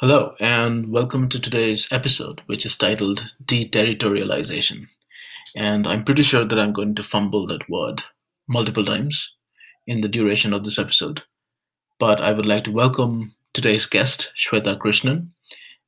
Hello, and welcome to today's episode, which is titled Deterritorialization. And I'm pretty sure that I'm going to fumble that word multiple times in the duration of this episode. But I would like to welcome today's guest, Shweta Krishnan,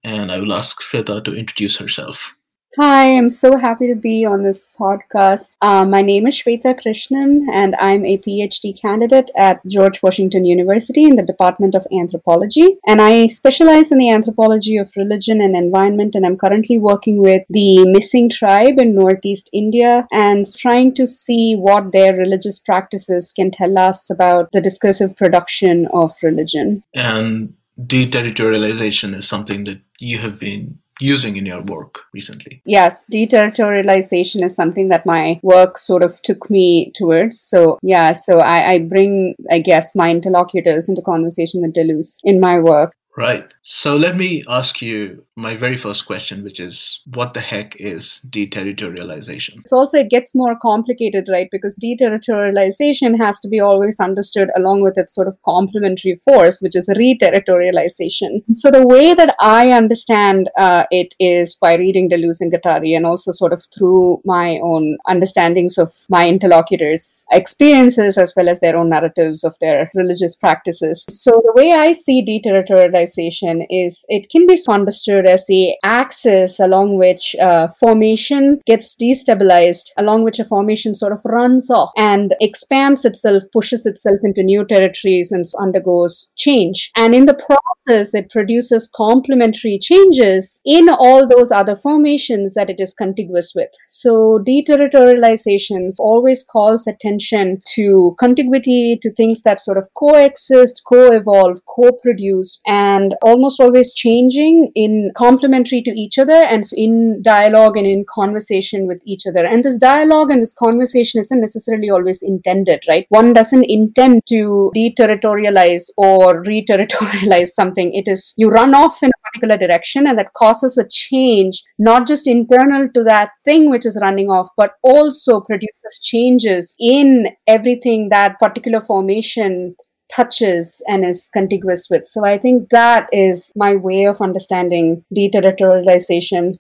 and I will ask Shweta to introduce herself. Hi, I'm so happy to be on this podcast. My name is Shweta Krishnan, and I'm a PhD candidate at George Washington University in the Department of Anthropology. And I specialize in the anthropology of religion and environment, and I'm currently working with the Mising tribe in Northeast India and trying to see what their religious practices can tell us about the discursive production of religion. And deterritorialization is something that you have been using in your work recently. Yes, deterritorialization is something that my work sort of took me towards. So I bring, I guess, my interlocutors into conversation with Deleuze in my work. Right. So let me ask you my very first question, which is, what the heck is deterritorialization? It's also, it gets more complicated, right? Because deterritorialization has to be always understood along with its sort of complementary force, which is re-territorialization. So the way that I understand it is by reading Deleuze and Guattari, and also sort of through my own understandings of my interlocutors' experiences, as well as their own narratives of their religious practices. So the way I see deterritorialization is it can be understood as the axis along which formation gets destabilized, along which a formation sort of runs off and expands itself, pushes itself into new territories and undergoes change. And in the process, it produces complementary changes in all those other formations that it is contiguous with. So deterritorialization always calls attention to contiguity, to things that sort of coexist, co-evolve, co-produce, and almost always changing in complementary to each other and in dialogue and in conversation with each other. And this dialogue and this conversation isn't necessarily always intended, right? One doesn't intend to deterritorialize or re-territorialize something. It is, you run off in a particular direction, and that causes a change, not just internal to that thing which is running off, but also produces changes in everything that particular formation touches and is contiguous with. So I think that is my way of understanding deterritorialization.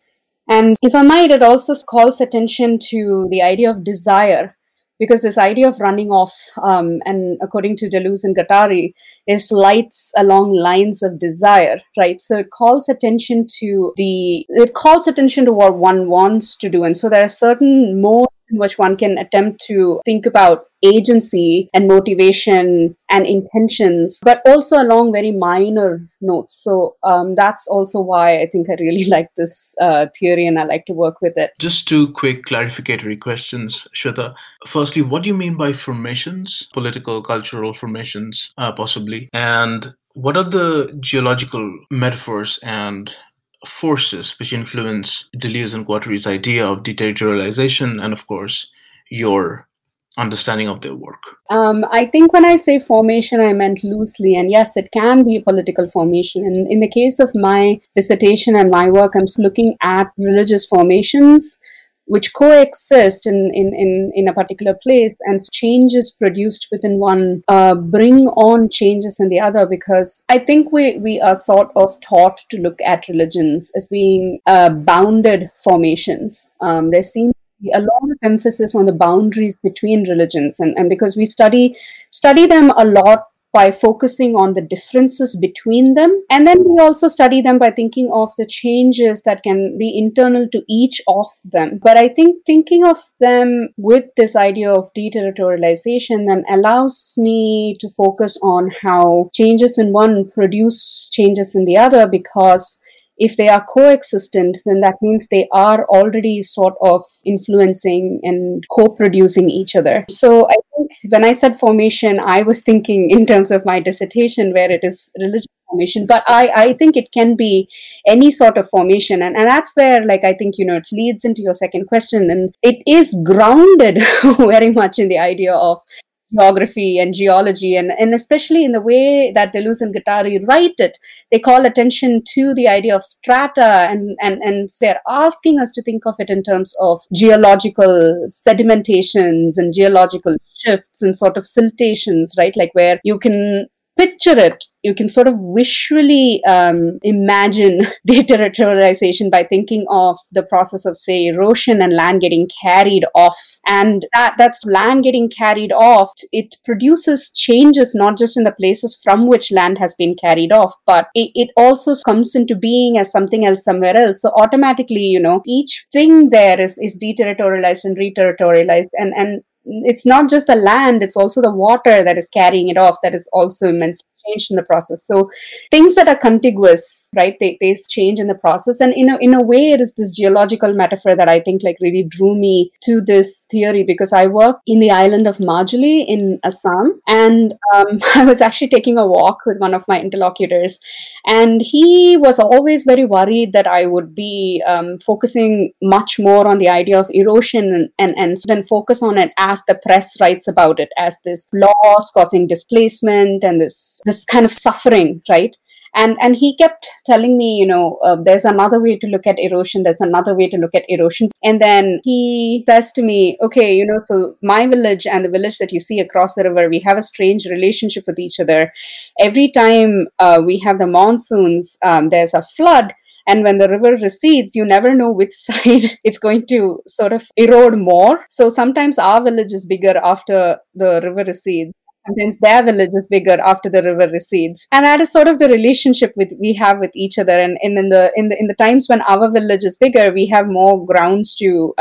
And if I might, it also calls attention to the idea of desire, because this idea of running off, and according to Deleuze and Guattari, is lights along lines of desire, right? So it calls attention to what one wants to do. And so there are certain modes in which one can attempt to think about agency and motivation and intentions, but also along very minor notes. So that's also why I think I really like this theory, and I like to work with it. Just two quick clarificatory questions, Shweta. Firstly, what do you mean by formations, political, cultural formations, possibly? And what are the geological metaphors and forces which influence Deleuze and Guattari's idea of deterritorialization, and of course, your understanding of their work? I think when I say formation, I meant loosely. And yes, it can be a political formation. And in the case of my dissertation and my work, I'm looking at religious formations which coexist in a particular place, and changes produced within one bring on changes in the other, because I think we are sort of taught to look at religions as being bounded formations. There seems to be a lot of emphasis on the boundaries between religions, and because we study them a lot by focusing on the differences between them. And then we also study them by thinking of the changes that can be internal to each of them. But I think thinking of them with this idea of deterritorialization then allows me to focus on how changes in one produce changes in the other, because if they are coexistent, then that means they are already sort of influencing and co-producing each other. So I think when I said formation, I was thinking in terms of my dissertation where it is religious formation, but I think it can be any sort of formation. And that's where, like, I think, you know, it leads into your second question, and it is grounded very much in the idea of geography and geology, and especially in the way that Deleuze and Guattari write it. They call attention to the idea of strata, and they're asking us to think of it in terms of geological sedimentations and geological shifts and sort of siltations, right? Like where you can picture it, you can sort of visually imagine deterritorialization by thinking of the process of, say, erosion and land getting carried off. And that's land getting carried off. It produces changes not just in the places from which land has been carried off, but it also comes into being as something else somewhere else. So automatically, you know, each thing there is deterritorialized and reterritorialized, and it's not just the land, it's also the water that is carrying it off that is also immensely changed in the process. So things that are contiguous, right, they change in the process. And in a way, it is this geological metaphor that I think like really drew me to this theory, because I work in the island of Majuli in Assam, and I was actually taking a walk with one of my interlocutors, and he was always very worried that I would be focusing much more on the idea of erosion and then focus on it as the press writes about it, as this loss causing displacement and this kind of suffering, right? And he kept telling me, you know, there's another way to look at erosion. There's another way to look at erosion. And then he says to me, okay, you know, so my village and the village that you see across the river, we have a strange relationship with each other. Every time we have the monsoons, there's a flood. And when the river recedes, you never know which side it's going to sort of erode more. So sometimes our village is bigger after the river recedes. Sometimes their village is bigger after the river recedes, and that is sort of the relationship we have with each other. And in the times when our village is bigger, we have more grounds to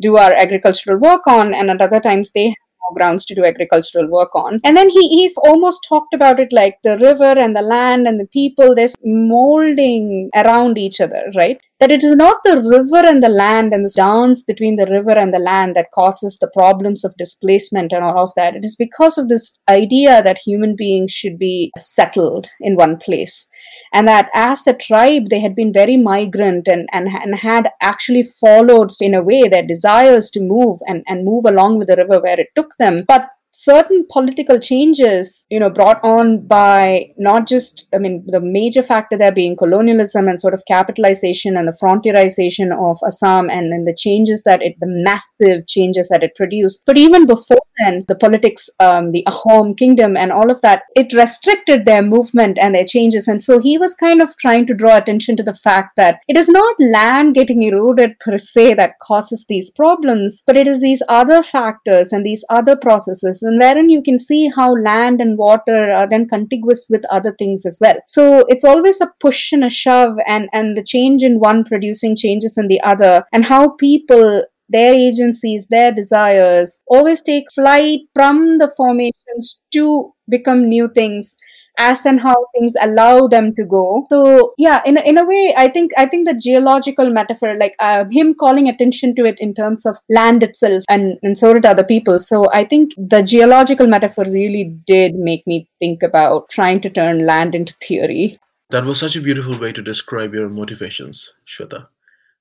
do our agricultural work on, and at other times they have more grounds to do agricultural work on. And then he's almost talked about it like the river and the land and the people, there's molding around each other, right? That it is not the river and the land and this dance between the river and the land that causes the problems of displacement and all of that. It is because of this idea that human beings should be settled in one place. And that as a tribe, they had been very migrant and had actually followed in a way their desires to move and move along with the river where it took them. But certain political changes, you know, brought on by not just, I mean, the major factor there being colonialism and sort of capitalization and the frontierization of Assam, and then the changes that the massive changes that it produced. But even before then, the politics, the Ahom kingdom and all of that, it restricted their movement and their changes. And so he was kind of trying to draw attention to the fact that it is not land getting eroded per se that causes these problems, but it is these other factors and these other processes. And therein you can see how land and water are then contiguous with other things as well. So it's always a push and a shove, and the change in one producing changes in the other, and how people, their agencies, their desires always take flight from the formations to become new things, as and how things allow them to go. So yeah, in a way, I think the geological metaphor, like him calling attention to it in terms of land itself, and so did other people. So I think the geological metaphor really did make me think about trying to turn land into theory. That was such a beautiful way to describe your motivations, Shweta.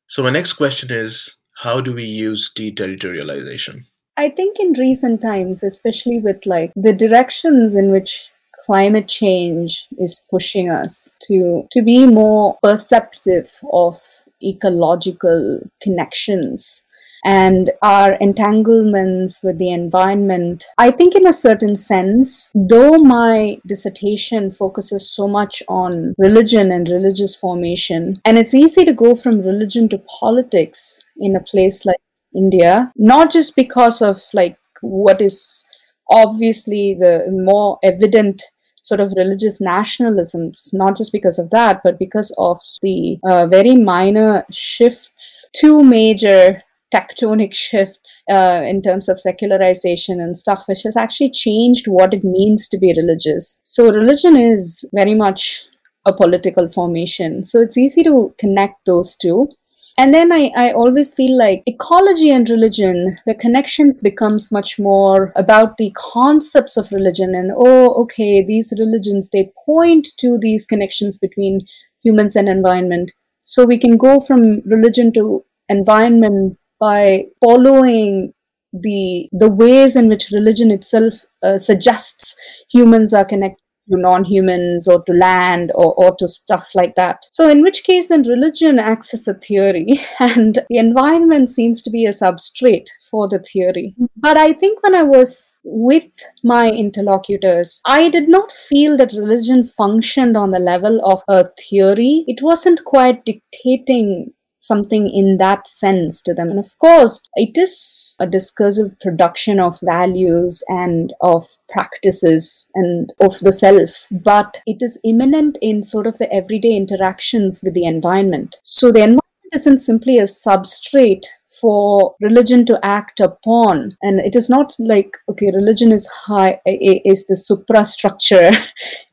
So my next question is, how do we use deterritorialization? I think in recent times, especially with like the directions in which climate change is pushing us to be more perceptive of ecological connections and our entanglements with the environment. I think in a certain sense, though my dissertation focuses so much on religion and religious formation, and it's easy to go from religion to politics in a place like India, not just because of like what is obviously the more evident sort of religious nationalism, not just because of that, but because of the very minor shifts, two major tectonic shifts in terms of secularization and stuff, which has actually changed what it means to be religious. So religion is very much a political formation. So it's easy to connect those two. And then I always feel like ecology and religion, the connection becomes much more about the concepts of religion and, oh, okay, these religions, they point to these connections between humans and environment. So we can go from religion to environment by following the ways in which religion itself suggests humans are connected to non-humans or to land or to stuff like that. So in which case then religion acts as a theory and the environment seems to be a substrate for the theory. But I think when I was with my interlocutors, I did not feel that religion functioned on the level of a theory. It wasn't quite dictating something in that sense to them. And of course, it is a discursive production of values and of practices and of the self, but it is immanent in sort of the everyday interactions with the environment. So the environment isn't simply a substrate for religion to act upon, and it is not like, okay, religion is high, is the suprastructure,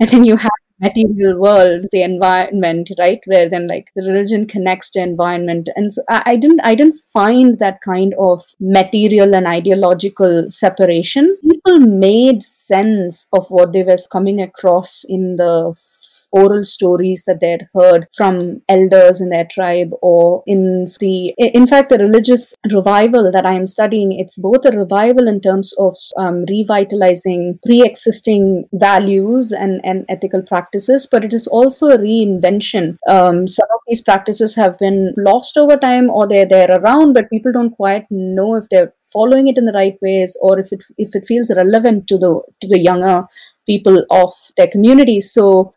and then you have material world, the environment, right, where then like the religion connects to environment. And so I didn't find that kind of material and ideological separation. People made sense of what they were coming across in the oral stories that they had heard from elders in their tribe, or in fact, the religious revival that I am studying, it's both a revival in terms of revitalizing pre-existing values and ethical practices, but it is also a reinvention. Some of these practices have been lost over time, or they're there around, but people don't quite know if they're following it in the right ways, or if it feels relevant to the younger people of their community. So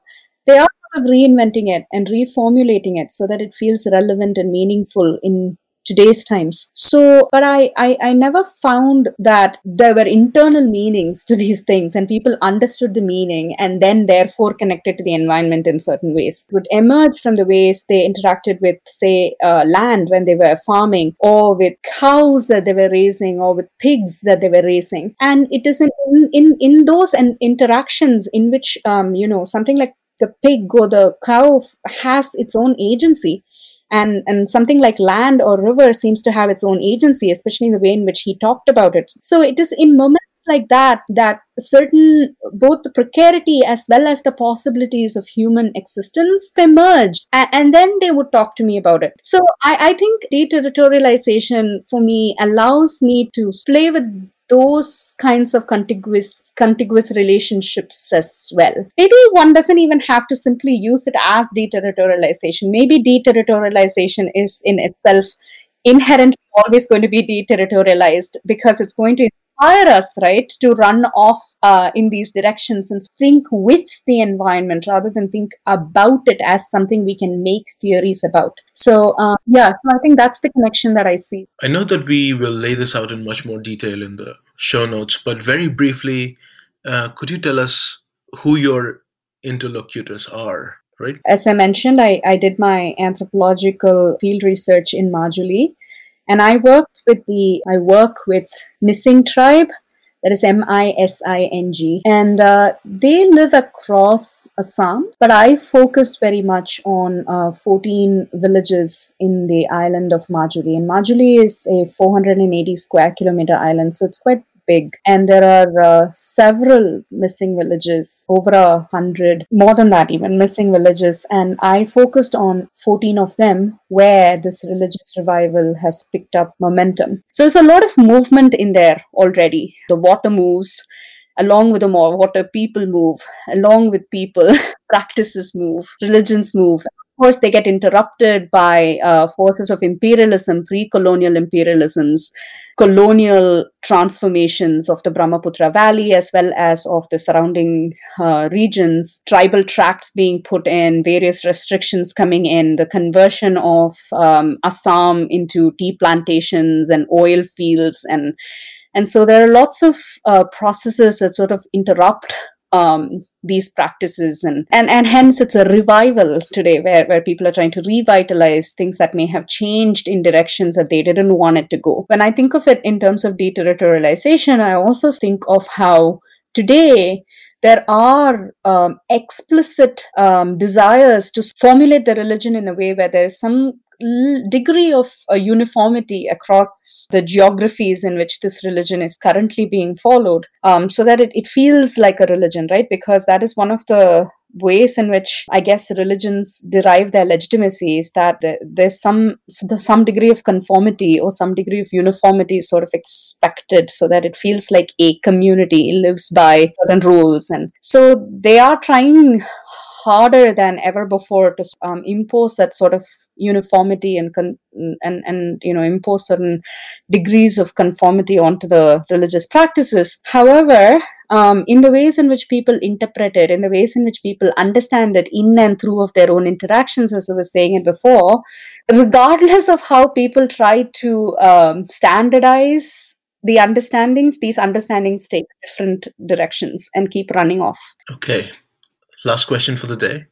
they are sort of reinventing it and reformulating it so that it feels relevant and meaningful in today's times. So, but I never found that there were internal meanings to these things and people understood the meaning and then therefore connected to the environment in certain ways. It would emerge from the ways they interacted with, say, land when they were farming, or with cows that they were raising, or with pigs that they were raising. And it is in those interactions in which, you know, something like the pig or the cow has its own agency, and something like land or river seems to have its own agency, especially in the way in which he talked about it. So it is in moments like that that certain, both the precarity as well as the possibilities of human existence emerge, and then they would talk to me about it. So I think deterritorialization for me allows me to play with those kinds of contiguous relationships as well. Maybe one doesn't even have to simply use it as deterritorialization. Maybe deterritorialization is in itself inherently always going to be deterritorialized, because it's going to inspire us, right, to run off in these directions and think with the environment rather than think about it as something we can make theories about. So I think that's the connection that I see. I know that we will lay this out in much more detail in the show notes, but very briefly, could you tell us who your interlocutors are, right? As I mentioned, I did my anthropological field research in Majuli. And I work with Mising tribe, that is M-I-S-I-N-G. And they live across Assam, but I focused very much on 14 villages in the island of Majuli. And Majuli is a 480 square kilometer island, so it's quite big. And there are several Mising villages, over 100, more than that even, Mising villages. And I focused on 14 of them where this religious revival has picked up momentum. So there's a lot of movement in there already. The water moves. Along with the water, people move. Along with people, practices move, religions move. course, they get interrupted by forces of imperialism, pre-colonial imperialisms, colonial transformations of the Brahmaputra Valley, as well as of the surrounding regions, tribal tracts being put in, various restrictions coming in, the conversion of Assam into tea plantations and oil fields. And so there are lots of processes that sort of interrupt these practices, and hence it's a revival today where people are trying to revitalize things that may have changed in directions that they didn't want it to go. When I think of it in terms of deterritorialization, I also think of how today there are explicit desires to formulate the religion in a way where there is some degree of uniformity across the geographies in which this religion is currently being followed, so that it feels like a religion, right? Because that is one of the ways in which, I guess, religions derive their legitimacy, is that there's some degree of conformity or some degree of uniformity sort of expected, so that it feels like a community lives by certain rules. And so they are trying harder than ever before to impose that sort of uniformity and you know, impose certain degrees of conformity onto the religious practices. However, in the ways in which people interpret it, in the ways in which people understand it in and through of their own interactions, as I was saying it before, regardless of how people try to standardize the understandings, these understandings take different directions and keep running off. Okay. Last question for the day.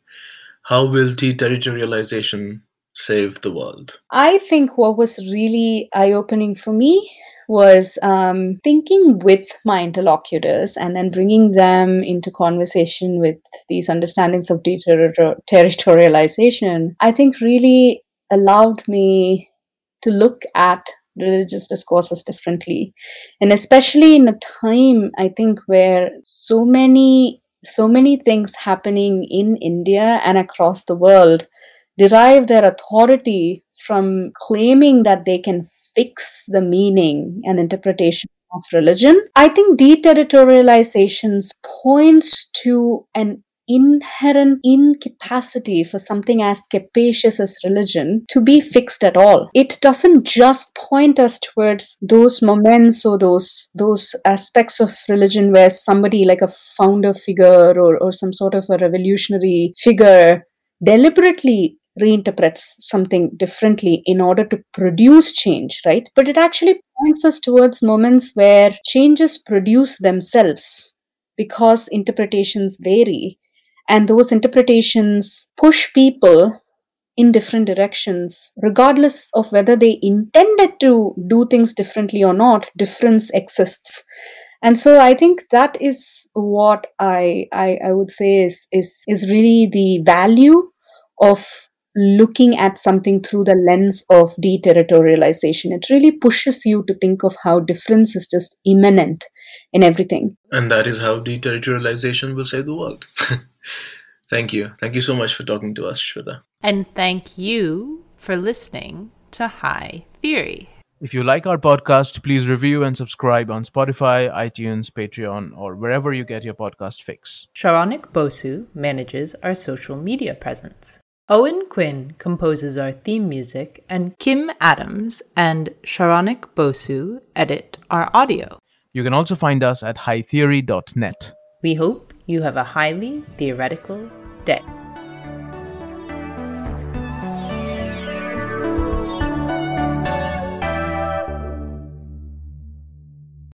How will deterritorialization save the world? I think what was really eye-opening for me was thinking with my interlocutors and then bringing them into conversation with these understandings of deterritorialization, I think really allowed me to look at religious discourses differently. And especially in a time, I think, where so many things happening in India and across the world derive their authority from claiming that they can fix the meaning and interpretation of religion. I think deterritorialization points to an inherent incapacity for something as capacious as religion to be fixed at all. It doesn't just point us towards those moments or those aspects of religion where somebody like a founder figure or some sort of a revolutionary figure deliberately reinterprets something differently in order to produce change, right? But it actually points us towards moments where changes produce themselves because interpretations vary. And those interpretations push people in different directions, regardless of whether they intended to do things differently or not. Difference exists. And so I think that is what I would say is really the value of looking at something through the lens of deterritorialization. It really pushes you to think of how difference is just immanent in everything. And that is how deterritorialization will save the world. Thank you. Thank you so much for talking to us, Shweta. And thank you for listening to High Theory. If you like our podcast, please review and subscribe on Spotify, iTunes, Patreon, or wherever you get your podcast fix. Sharonik Basu manages our social media presence. Owen Quinn composes our theme music, and Kim Adams and Sharonik Basu edit our audio. You can also find us at hightheory.net. We hope you have a highly theoretical day.